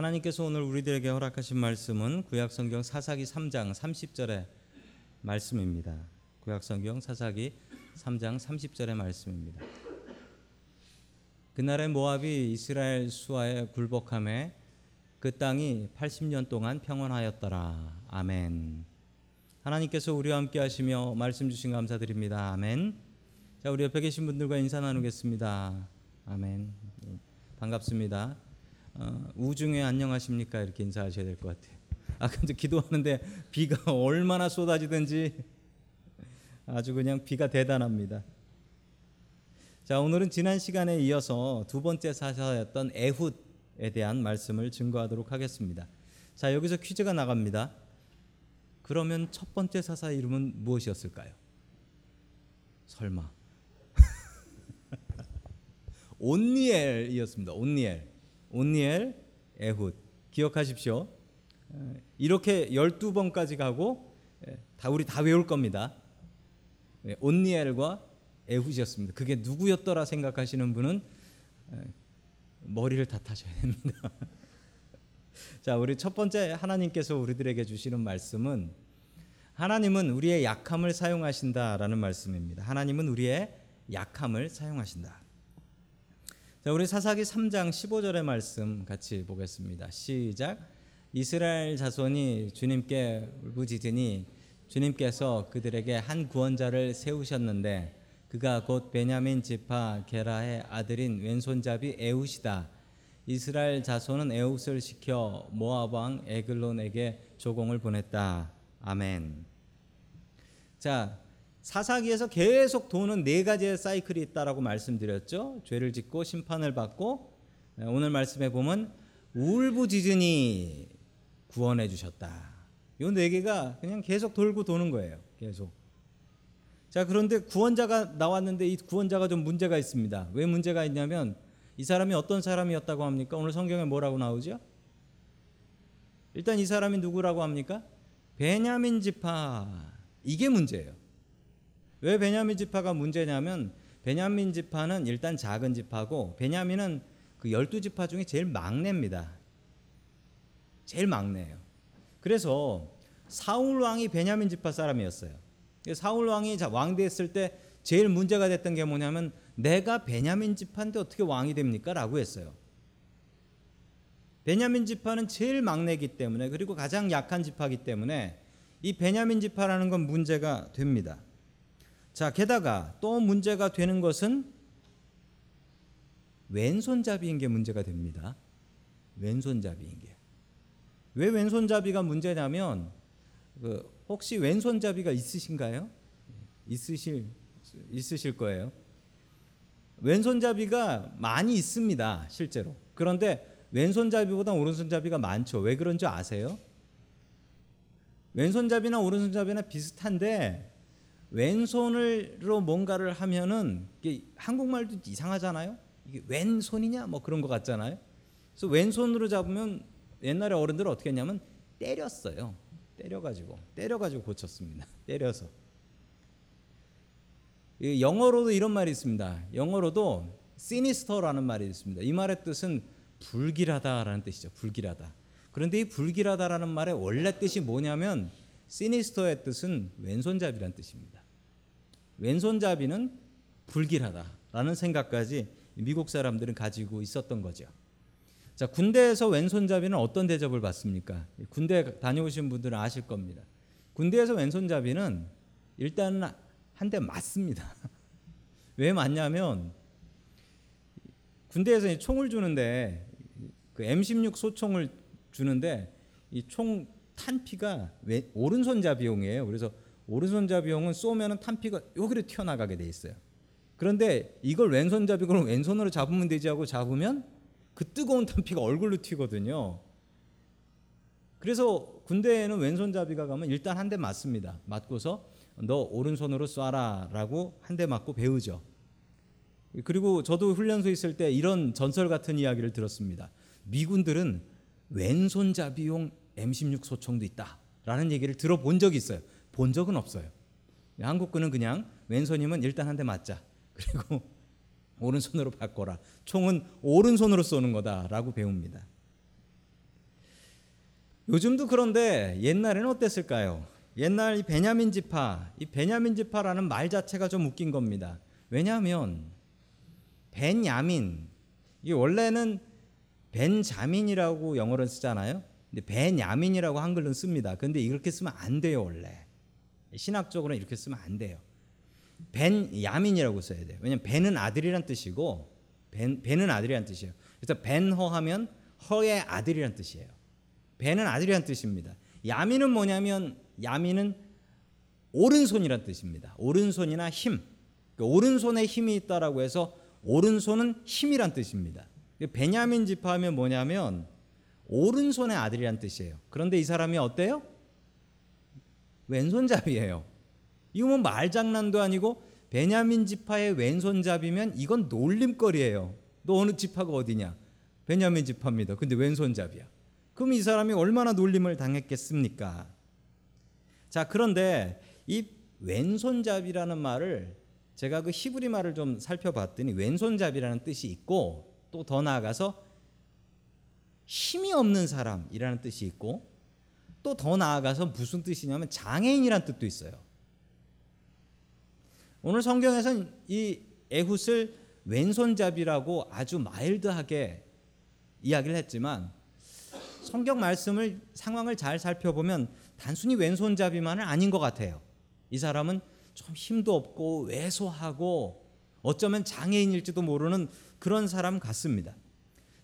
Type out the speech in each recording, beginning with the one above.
하나님께서 오늘 우리들에게 허락하신 말씀은 구약성경 사사기 3장 30절의 말씀입니다. 구약성경 사사기 3장 30절의 말씀입니다. 그날에 모압이 이스라엘 수하에 굴복함에 그 땅이 80년 동안 평온하였더라. 아멘. 하나님께서 우리와 함께 하시며 말씀 주신 감사드립니다. 아멘. 자, 우리 옆에 계신 분들과 인사 나누겠습니다. 아멘. 반갑습니다. 우중에 안녕하십니까 이렇게 인사하셔야 될 것 같아요. 근데 기도하는데 비가 얼마나 쏟아지든지 아주 그냥 비가 대단합니다. 자, 오늘은 지난 시간에 이어서 두 번째 사사였던 에훗에 대한 말씀을 증거하도록 하겠습니다. 자, 여기서 퀴즈가 나갑니다. 그러면 첫 번째 사사의 이름은 무엇이었을까요? 설마 온니엘이었습니다. 온니엘, 에훗 기억하십시오. 이렇게 12번까지 가고 우리 다 외울 겁니다. 온니엘과 에훗이었습니다. 그게 누구였더라 생각하시는 분은 머리를 탓하셔야 됩니다. 자, 우리 첫 번째 하나님께서 우리들에게 주시는 말씀은 하나님은 우리의 약함을 사용하신다라는 말씀입니다. 하나님은 우리의 약함을 사용하신다. 자, 우리 사사기 3장 15절의 말씀 같이 보겠습니다. 시작. 이스라엘 자손이 주님께 울부짖으니 주님께서 그들에게 한 구원자를 세우셨는데 그가 곧 베냐민 지파 게라의 아들인 왼손잡이 에훗이다. 이스라엘 자손은 에훗을 시켜 모압 왕 에글론에게 조공을 보냈다. 아멘. 자, 사사기에서 계속 도는 네 가지의 사이클이 있다라고 말씀드렸죠. 죄를 짓고 심판을 받고, 오늘 말씀해 보면 울부짖으니 구원해 주셨다. 이 네 개가 그냥 계속 돌고 도는 거예요. 계속. 자, 그런데 구원자가 나왔는데 이 구원자가 좀 문제가 있습니다. 왜 문제가 있냐면 이 사람이 어떤 사람이었다고 합니까? 오늘 성경에 뭐라고 나오죠? 일단 이 사람이 누구라고 합니까? 베냐민 지파. 이게 문제예요. 왜 베냐민 지파가 문제냐면 베냐민 지파는 일단 작은 지파고 베냐민은 그 12지파 중에 제일 막내입니다. 제일 막내예요. 그래서 사울 왕이 베냐민 지파 사람이었어요. 사울 왕이 왕되었을 때 제일 문제가 됐던 게 뭐냐면 내가 베냐민 지파인데 어떻게 왕이 됩니까? 라고 했어요. 베냐민 지파는 제일 막내이기 때문에 그리고 가장 약한 지파이기 때문에 이 베냐민 지파라는 건 문제가 됩니다. 자, 게다가 또 문제가 되는 것은 왼손잡이인 게 문제가 됩니다. 왼손잡이인 게. 왜 왼손잡이가 문제냐면 혹시 왼손잡이가 있으신가요? 있으실 거예요. 왼손잡이가 많이 있습니다. 실제로. 그런데 왼손잡이보다 오른손잡이가 많죠. 왜 그런지 아세요? 왼손잡이나 오른손잡이나 비슷한데 왼손으로 뭔가를 하면은 이게 한국말도 이상하잖아요. 이게 왼손이냐 뭐 그런 것 같잖아요. 그래서 왼손으로 잡으면 옛날에 어른들은 어떻게 했냐면 때렸어요. 때려가지고 고쳤습니다. 때려서. 영어로도 이런 말이 있습니다. 영어로도 sinister라는 말이 있습니다. 이 말의 뜻은 불길하다라는 뜻이죠. 불길하다. 그런데 이 불길하다라는 말의 원래 뜻이 뭐냐면 sinister의 뜻은 왼손잡이란 뜻입니다. 왼손잡이는 불길하다라는 생각까지 미국 사람들은 가지고 있었던 거죠. 자, 군대에서 왼손잡이는 어떤 대접을 받습니까? 군대 다녀오신 분들은 아실 겁니다. 군대에서 왼손잡이는 일단 한 대 맞습니다. 왜 맞냐면 군대에서 총을 주는데 그 M16 소총을 주는데 이 총 탄피가 오른손잡이용이에요. 그래서 오른손잡이용은 쏘면 탄피가 여기로 튀어나가게 돼 있어요. 그런데 이걸 왼손잡이용으로 왼손으로 잡으면 되지 하고 잡으면 그 뜨거운 탄피가 얼굴로 튀거든요. 그래서 군대에는 왼손잡이가 가면 일단 한 대 맞습니다. 맞고서 너 오른손으로 쏴라 라고 한 대 맞고 배우죠. 그리고 저도 훈련소 있을 때 이런 전설 같은 이야기를 들었습니다. 미군들은 왼손잡이용 M16 소총도 있다라는 얘기를 들어본 적이 있어요. 본 적은 없어요. 한국군은 그냥 왼손이면 일단 한 대 맞자. 그리고 오른손으로 바꿔라. 총은 오른손으로 쏘는 거다라고 배웁니다. 요즘도 그런데 옛날에는 어땠을까요? 옛날 이 베냐민 지파, 이 베냐민 지파라는 말 자체가 좀 웃긴 겁니다. 왜냐하면 베냐민, 이게 원래는 벤자민이라고 영어로 쓰잖아요. 근데 베냐민이라고 한글로 씁니다. 근데 이렇게 쓰면 안 돼요, 원래. 신학적으로는 이렇게 쓰면 안 돼요. 벤야민이라고 써야 돼요. 왜냐면 벤은 아들이란 뜻이고, 벤은 아들이란 뜻이에요. 그래서 벤허 하면 허의 아들이란 뜻이에요. 벤은 아들이란 뜻입니다. 야민은 뭐냐면, 야민은 오른손이란 뜻입니다. 오른손이나 힘. 그러니까 오른손에 힘이 있다라고 해서 오른손은 힘이란 뜻입니다. 베냐민 지파하면 뭐냐면 오른손의 아들이란 뜻이에요. 그런데 이 사람이 어때요? 왼손잡이에요. 이거 뭐 말장난도 아니고 베냐민 지파의 왼손잡이면 이건 놀림거리예요. 너 어느 지파가 어디냐? 베냐민 지파입니다. 근데 왼손잡이야. 그럼 이 사람이 얼마나 놀림을 당했겠습니까? 자, 그런데 이 왼손잡이라는 말을 제가 그 히브리 말을 좀 살펴봤더니 왼손잡이라는 뜻이 있고 또 더 나아가서 힘이 없는 사람이라는 뜻이 있고 또 더 나아가서 무슨 뜻이냐면 장애인이라는 뜻도 있어요. 오늘 성경에서는 이 에훗을 왼손잡이라고 아주 마일드하게 이야기를 했지만 성경 말씀을 상황을 잘 살펴보면 단순히 왼손잡이만은 아닌 것 같아요. 이 사람은 좀 힘도 없고 왜소하고 어쩌면 장애인일지도 모르는 그런 사람 같습니다.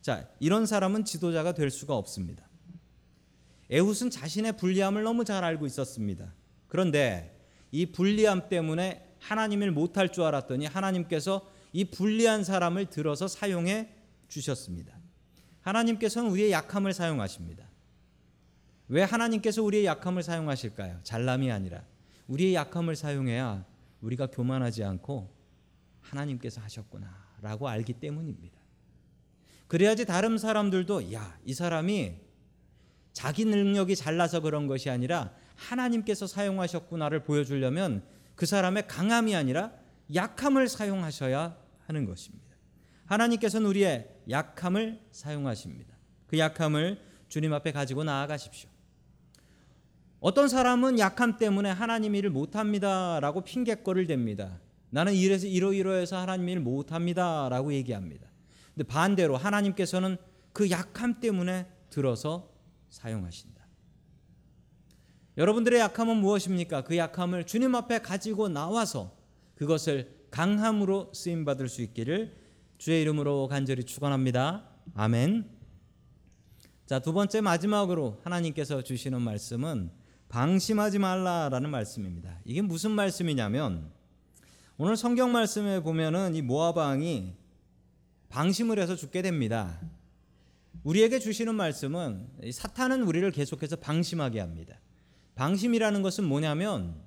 자, 이런 사람은 지도자가 될 수가 없습니다. 에훗은 자신의 불리함을 너무 잘 알고 있었습니다. 그런데 이 불리함 때문에 하나님을 못할 줄 알았더니 하나님께서 이 불리한 사람을 들어서 사용해 주셨습니다. 하나님께서는 우리의 약함을 사용하십니다. 왜 하나님께서 우리의 약함을 사용하실까요? 잘남이 아니라 우리의 약함을 사용해야 우리가 교만하지 않고 하나님께서 하셨구나 라고 알기 때문입니다. 그래야지 다른 사람들도 야, 이 사람이 자기 능력이 잘나서 그런 것이 아니라 하나님께서 사용하셨구나를 보여주려면 그 사람의 강함이 아니라 약함을 사용하셔야 하는 것입니다. 하나님께서는 우리의 약함을 사용하십니다. 그 약함을 주님 앞에 가지고 나아가십시오. 어떤 사람은 약함 때문에 하나님 일을 못합니다 라고 핑계거리를 댑니다. 나는 이래서 이러이러해서 하나님 일을 못합니다 라고 얘기합니다. 근데 반대로 하나님께서는 그 약함 때문에 들어서 사용하신다. 여러분들의 약함은 무엇입니까? 그 약함을 주님 앞에 가지고 나와서 그것을 강함으로 쓰임받을 수 있기를 주의 이름으로 간절히 축원합니다. 아멘. 자, 두 번째 마지막으로 하나님께서 주시는 말씀은 방심하지 말라라는 말씀입니다. 이게 무슨 말씀이냐면 오늘 성경 말씀에 보면은 이 모압 왕이 방심을 해서 죽게 됩니다. 우리에게 주시는 말씀은 사탄은 우리를 계속해서 방심하게 합니다. 방심이라는 것은 뭐냐면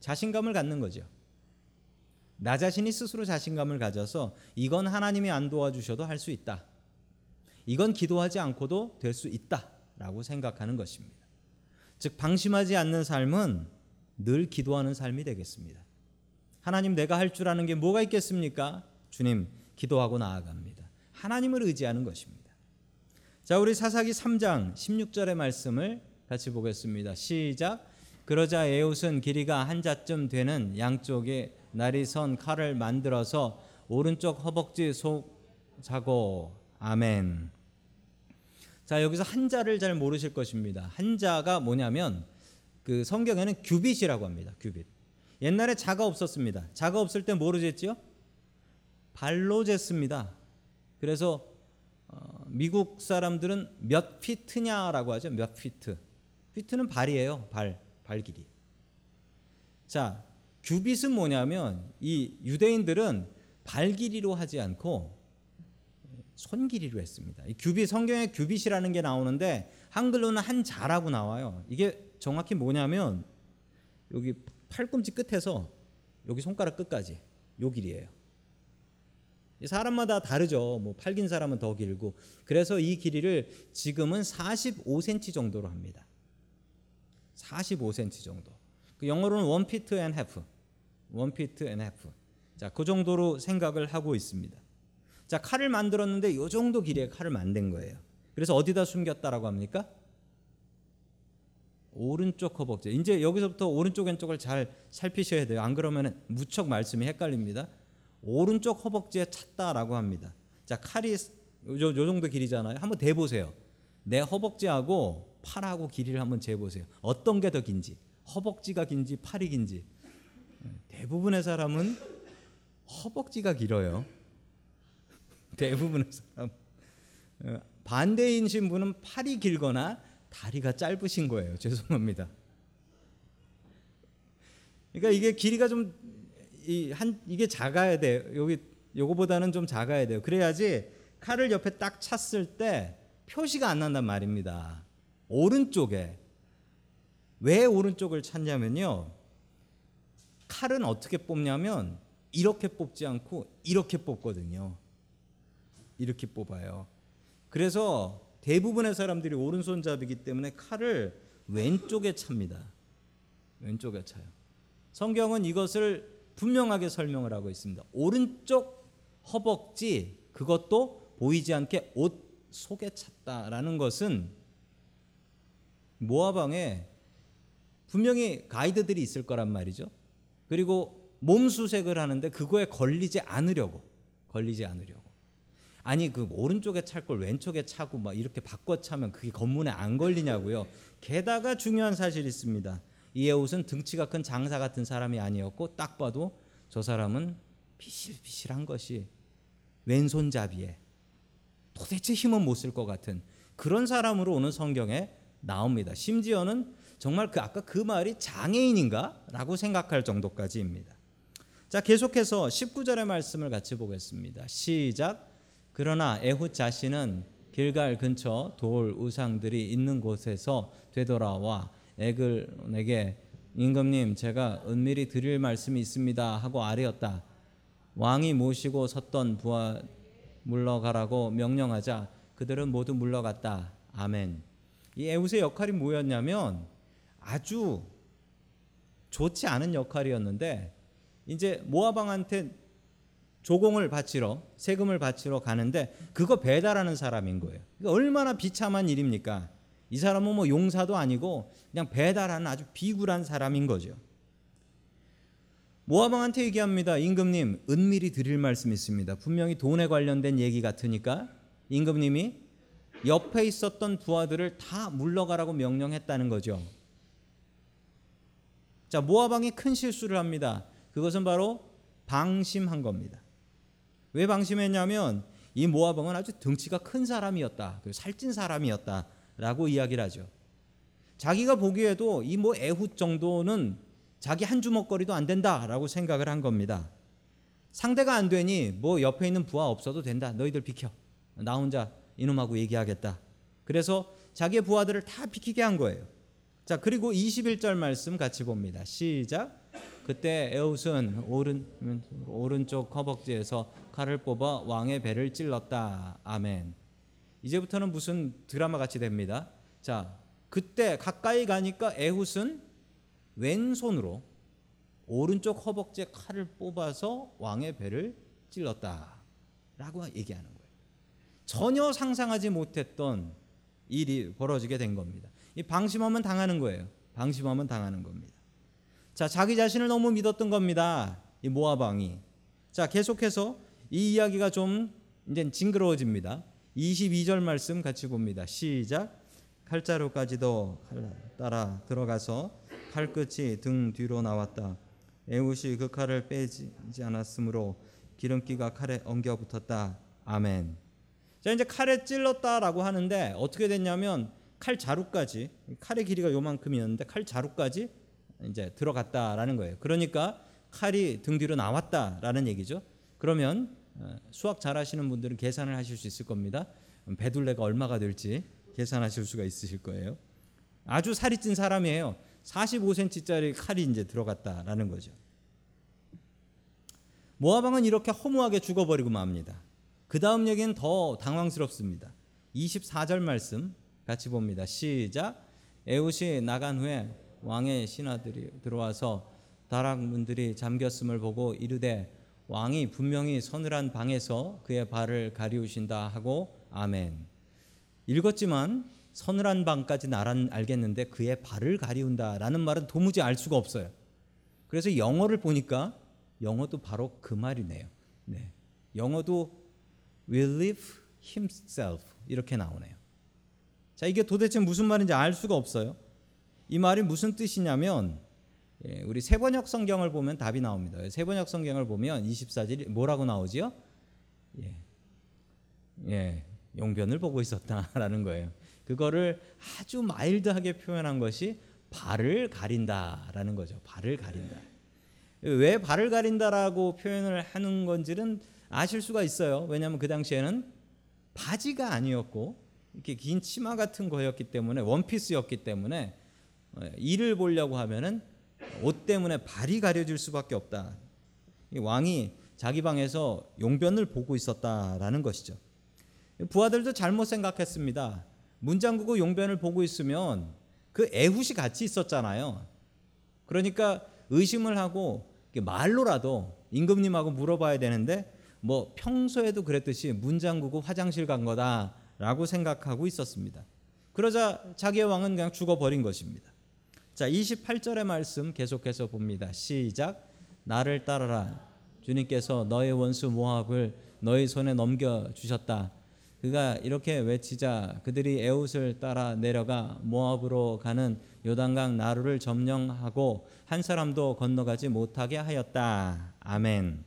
자신감을 갖는 거죠. 나 자신이 스스로 자신감을 가져서 이건 하나님이 안 도와주셔도 할 수 있다. 이건 기도하지 않고도 될 수 있다 라고 생각하는 것입니다. 즉 방심하지 않는 삶은 늘 기도하는 삶이 되겠습니다. 하나님 내가 할 줄 아는 게 뭐가 있겠습니까? 주님 기도하고 나아갑니다. 하나님을 의지하는 것입니다. 자, 우리 사사기 3장 16절의 말씀을 같이 보겠습니다. 시작. 그러자 에훗은 길이가 한 자쯤 되는 양쪽에 날이 선 칼을 만들어서 오른쪽 허벅지 속 자고. 아멘. 자, 여기서 한자를 잘 모르실 것입니다. 한자가 뭐냐면 그 성경에는 규빗이라고 합니다. 규빗. 옛날에 자가 없었습니다. 자가 없을 때 뭐로 쟀지요? 발로 쟀습니다. 그래서 미국 사람들은 몇 피트냐라고 하죠. 몇 피트. 피트는 발이에요. 발 길이. 자, 규빗은 뭐냐면 이 유대인들은 발 길이로 하지 않고 손 길이로 했습니다. 이 규빗, 성경에 규빗이라는 게 나오는데 한글로는 한자라고 나와요. 이게 정확히 뭐냐면 여기 팔꿈치 끝에서 여기 손가락 끝까지 요 길이에요. 사람마다 다르죠. 뭐 팔긴 사람은 더 길고. 그래서 이 길이를 지금은 45cm 정도로 합니다. 45cm 정도. 그 영어로는 1 feet and half. 1 feet and half. 자, 그 정도로 생각을 하고 있습니다. 자, 칼을 만들었는데 이 정도 길이의 칼을 만든 거예요. 그래서 어디다 숨겼다라고 합니까? 오른쪽 허벅지. 이제 여기서부터 오른쪽 왼쪽을 잘 살피셔야 돼요. 안 그러면 무척 말씀이 헷갈립니다. 오른쪽 허벅지에 찼다라고 합니다. 자, 칼이 요 정도 길이잖아요. 한번 대보세요. 내 허벅지하고 팔하고 길이를 한번 재보세요. 어떤 게 더 긴지, 허벅지가 긴지 팔이 긴지. 대부분의 사람은 허벅지가 길어요. 대부분의 사람. 반대이신 분은 팔이 길거나 다리가 짧으신 거예요. 죄송합니다. 그러니까 이게 길이가 좀 이게 작아야 돼요. 여기 요거보다는 좀 작아야 돼요. 그래야지 칼을 옆에 딱 찼을 때 표시가 안 난단 말입니다. 오른쪽에. 왜 오른쪽을 찾냐면요, 칼은 어떻게 뽑냐면 이렇게 뽑지 않고 이렇게 뽑거든요. 이렇게 뽑아요. 그래서 대부분의 사람들이 오른손잡이기 때문에 칼을 왼쪽에 찹니다. 왼쪽에 차요. 성경은 이것을 분명하게 설명을 하고 있습니다. 오른쪽 허벅지, 그것도 보이지 않게 옷 속에 찼다라는 것은 모압 왕에 분명히 가이드들이 있을 거란 말이죠. 그리고 몸수색을 하는데 그거에 걸리지 않으려고. 아니, 그 오른쪽에 찰 걸 왼쪽에 차고 막 이렇게 바꿔 차면 그게 검문에 안 걸리냐고요. 게다가 중요한 사실이 있습니다. 이 에훗은 등치가 큰 장사 같은 사람이 아니었고 딱 봐도 저 사람은 비실비실한 것이 왼손잡이에 도대체 힘은 못 쓸 것 같은 그런 사람으로 오는 성경에 나옵니다. 심지어는 정말 그 아까 그 말이 장애인인가? 라고 생각할 정도까지입니다. 자, 계속해서 19절의 말씀을 같이 보겠습니다. 시작. 그러나 에훗 자신은 길갈 근처 돌 우상들이 있는 곳에서 되돌아와 에글론에게 임금님, 제가 은밀히 드릴 말씀이 있습니다 하고 아뢰었다. 왕이 모시고 섰던 부하 물러가라고 명령하자 그들은 모두 물러갔다. 아멘. 이 에훗의 역할이 뭐였냐면 아주 좋지 않은 역할이었는데, 이제 모압 왕한테 조공을 바치러, 세금을 바치러 가는데 그거 배달하는 사람인 거예요. 그러니까 얼마나 비참한 일입니까? 이 사람은 뭐 용사도 아니고 그냥 배달하는 아주 비굴한 사람인 거죠. 모압 왕한테 얘기합니다. 임금님, 은밀히 드릴 말씀이 있습니다. 분명히 돈에 관련된 얘기 같으니까 임금님이 옆에 있었던 부하들을 다 물러가라고 명령했다는 거죠. 자, 모압 왕이 큰 실수를 합니다. 그것은 바로 방심한 겁니다. 왜 방심했냐면 이 모압 왕은 아주 등치가 큰 사람이었다, 살찐 사람이었다라고 이야기를 하죠. 자기가 보기에도 이 뭐 에훗 정도는 자기 한 주먹거리도 안 된다라고 생각을 한 겁니다. 상대가 안 되니 뭐 옆에 있는 부하 없어도 된다. 너희들 비켜. 나 혼자 이놈하고 얘기하겠다. 그래서 자기의 부하들을 다 비키게 한 거예요. 자, 그리고 21절 말씀 같이 봅니다. 시작. 그때 에훗은 오른쪽 허벅지에서 칼을 뽑아 왕의 배를 찔렀다. 아멘. 이제부터는 무슨 드라마 같이 됩니다. 자, 그때 가까이 가니까 에훗은 왼손으로 오른쪽 허벅지에 칼을 뽑아서 왕의 배를 찔렀다라고 얘기하는 거예요. 전혀 상상하지 못했던 일이 벌어지게 된 겁니다. 이 방심하면 당하는 거예요. 방심하면 당하는 겁니다. 자, 자기 자신을 너무 믿었던 겁니다. 이 모압 왕이. 자, 계속해서 이 이야기가 좀 이제 징그러워집니다. 22절 말씀 같이 봅니다. 시작. 칼자루까지도 따라 들어가서 칼끝이 등 뒤로 나왔다. 에훗이 그 칼을 빼지 않았으므로 기름기가 칼에 엉겨 붙었다. 아멘. 자, 이제 칼에 찔렀다라고 하는데 어떻게 됐냐면 칼자루까지, 칼의 길이가 요만큼이었는데 칼자루까지 이제 들어갔다라는 거예요. 그러니까 칼이 등 뒤로 나왔다라는 얘기죠. 그러면 수학 잘하시는 분들은 계산을 하실 수 있을 겁니다. 배둘레가 얼마가 될지 계산하실 수가 있으실 거예요. 아주 살이 찐 사람이에요. 45cm짜리 칼이 이제 들어갔다라는 거죠. 모압 왕은 이렇게 허무하게 죽어버리고 맙니다. 그 다음 얘기는 더 당황스럽습니다. 24절 말씀 같이 봅니다. 시작. 에훗이 나간 후에 왕의 신하들이 들어와서 다락문들이 잠겼음을 보고 이르되 왕이 분명히 서늘한 방에서 그의 발을 가리우신다 하고 아멘. 읽었지만 서늘한 밤까지 나란 알겠는데 그의 발을 가리운다라는 말은 도무지 알 수가 없어요. 그래서 영어를 보니까 영어도 바로 그 말이네요. 네. 영어도 will live himself 이렇게 나오네요. 자, 이게 도대체 무슨 말인지 알 수가 없어요. 이 말이 무슨 뜻이냐면 우리 세번역 성경을 보면 답이 나옵니다. 세번역 성경을 보면 24절 뭐라고 나오지요? 용변을 보고 있었다라는 거예요. 그거를 아주 마일드하게 표현한 것이 발을 가린다라는 거죠. 발을 가린다. 왜 발을 가린다라고 표현을 하는 건지는 아실 수가 있어요. 왜냐하면 그 당시에는 바지가 아니었고 이렇게 긴 치마 같은 거였기 때문에, 원피스였기 때문에 일을 보려고 하면은 옷 때문에 발이 가려질 수밖에 없다. 왕이 자기 방에서 용변을 보고 있었다라는 것이죠. 부하들도 잘못 생각했습니다. 문 잠그고 용변을 보고 있으면 그 에훗이 같이 있었잖아요. 그러니까 의심을 하고 말로라도 임금님하고 물어봐야 되는데 뭐 평소에도 그랬듯이 문 잠그고 화장실 간 거다라고 생각하고 있었습니다. 그러자 자기의 왕은 그냥 죽어버린 것입니다. 자, 28절의 말씀 계속해서 봅니다. 시작. 나를 따르라. 주님께서 너의 원수 모압을 너의 손에 넘겨주셨다. 그가 이렇게 외치자 그들이 에훗을 따라 내려가 모압으로 가는 요단강 나루를 점령하고 한 사람도 건너가지 못하게 하였다. 아멘.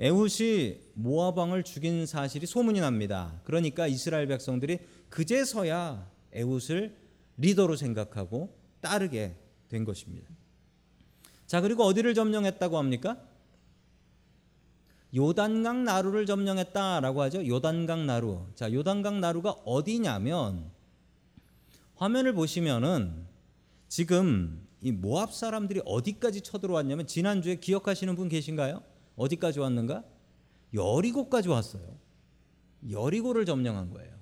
에훗이 모압 왕을 죽인 사실이 소문이 납니다. 그러니까 이스라엘 백성들이 그제서야 에훗을 리더로 생각하고 따르게 된 것입니다. 자, 그리고 어디를 점령했다고 합니까? 요단강 나루를 점령했다라고 하죠. 요단강 나루. 자, 요단강 나루가 어디냐면 화면을 보시면은 지금 이 모압 사람들이 어디까지 쳐들어왔냐면, 지난주에 기억하시는 분 계신가요? 어디까지 왔는가? 여리고까지 왔어요. 여리고를 점령한 거예요.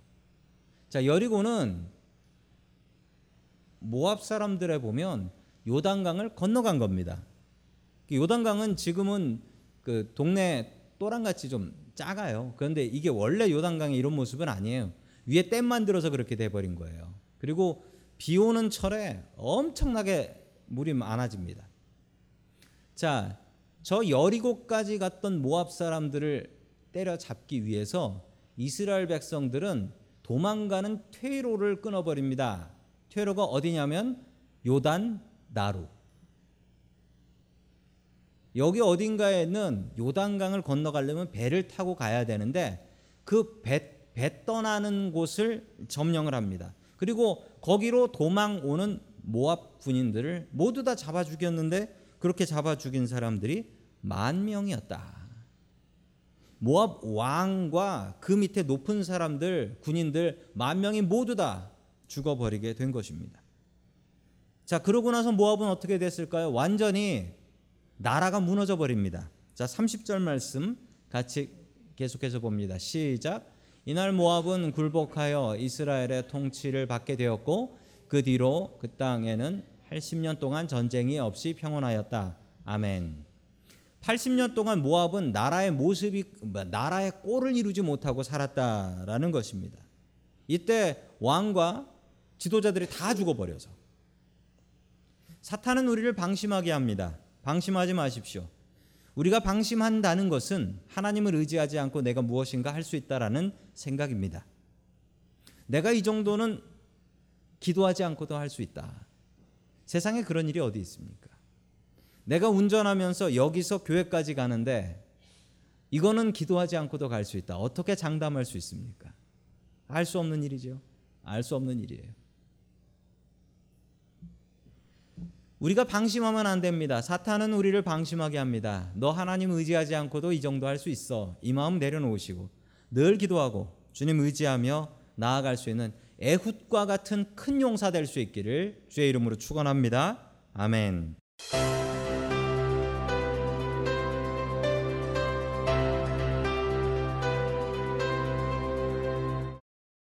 자, 여리고는 모압 사람들에 보면 요단강을 건너간 겁니다. 요단강은 지금은 그 동네 또랑같이 좀 작아요. 그런데 이게 원래 요단강의 이런 모습은 아니에요. 위에 댐 만들어서 그렇게 돼버린 거예요. 그리고 비 오는 철에 엄청나게 물이 많아집니다. 자, 저 여리고까지 갔던 모압 사람들을 때려잡기 위해서 이스라엘 백성들은 도망가는 퇴로를 끊어버립니다. 퇴로가 어디냐면 요단 나루. 여기 어딘가에는 요단강을 건너가려면 배를 타고 가야 되는데 그 배 떠나는 곳을 점령을 합니다. 그리고 거기로 도망 오는 모압 군인들을 모두 다 잡아 죽였는데 그렇게 잡아 죽인 사람들이 10,000명이었다. 모압 왕과 그 밑에 높은 사람들, 군인들 10,000명이 모두 다 죽어버리게 된 것입니다. 자, 그러고 나서 모압은 어떻게 됐을까요? 완전히 나라가 무너져 버립니다. 자, 30절 말씀 같이 계속해서 봅니다. 시작. 이날 모압은 굴복하여 이스라엘의 통치를 받게 되었고 그 뒤로 그 땅에는 80년 동안 전쟁이 없이 평온하였다. 아멘. 80년 동안 모압은 나라의 꼴을 이루지 못하고 살았다라는 것입니다. 이때 왕과 지도자들이 다 죽어버려서 사탄은 우리를 방심하게 합니다. 방심하지 마십시오. 우리가 방심한다는 것은 하나님을 의지하지 않고 내가 무엇인가 할 수 있다라는 생각입니다. 내가 이 정도는 기도하지 않고도 할 수 있다. 세상에 그런 일이 어디 있습니까? 내가 운전하면서 여기서 교회까지 가는데 이거는 기도하지 않고도 갈 수 있다. 어떻게 장담할 수 있습니까? 알 수 없는 일이죠. 알 수 없는 일이에요. 우리가 방심하면 안 됩니다. 사탄은 우리를 방심하게 합니다. 너 하나님 의지하지 않고도 이 정도 할 수 있어. 이 마음 내려놓으시고 늘 기도하고 주님 의지하며 나아갈 수 있는 에훗과 같은 큰 용사 될 수 있기를 주의 이름으로 축원합니다. 아멘.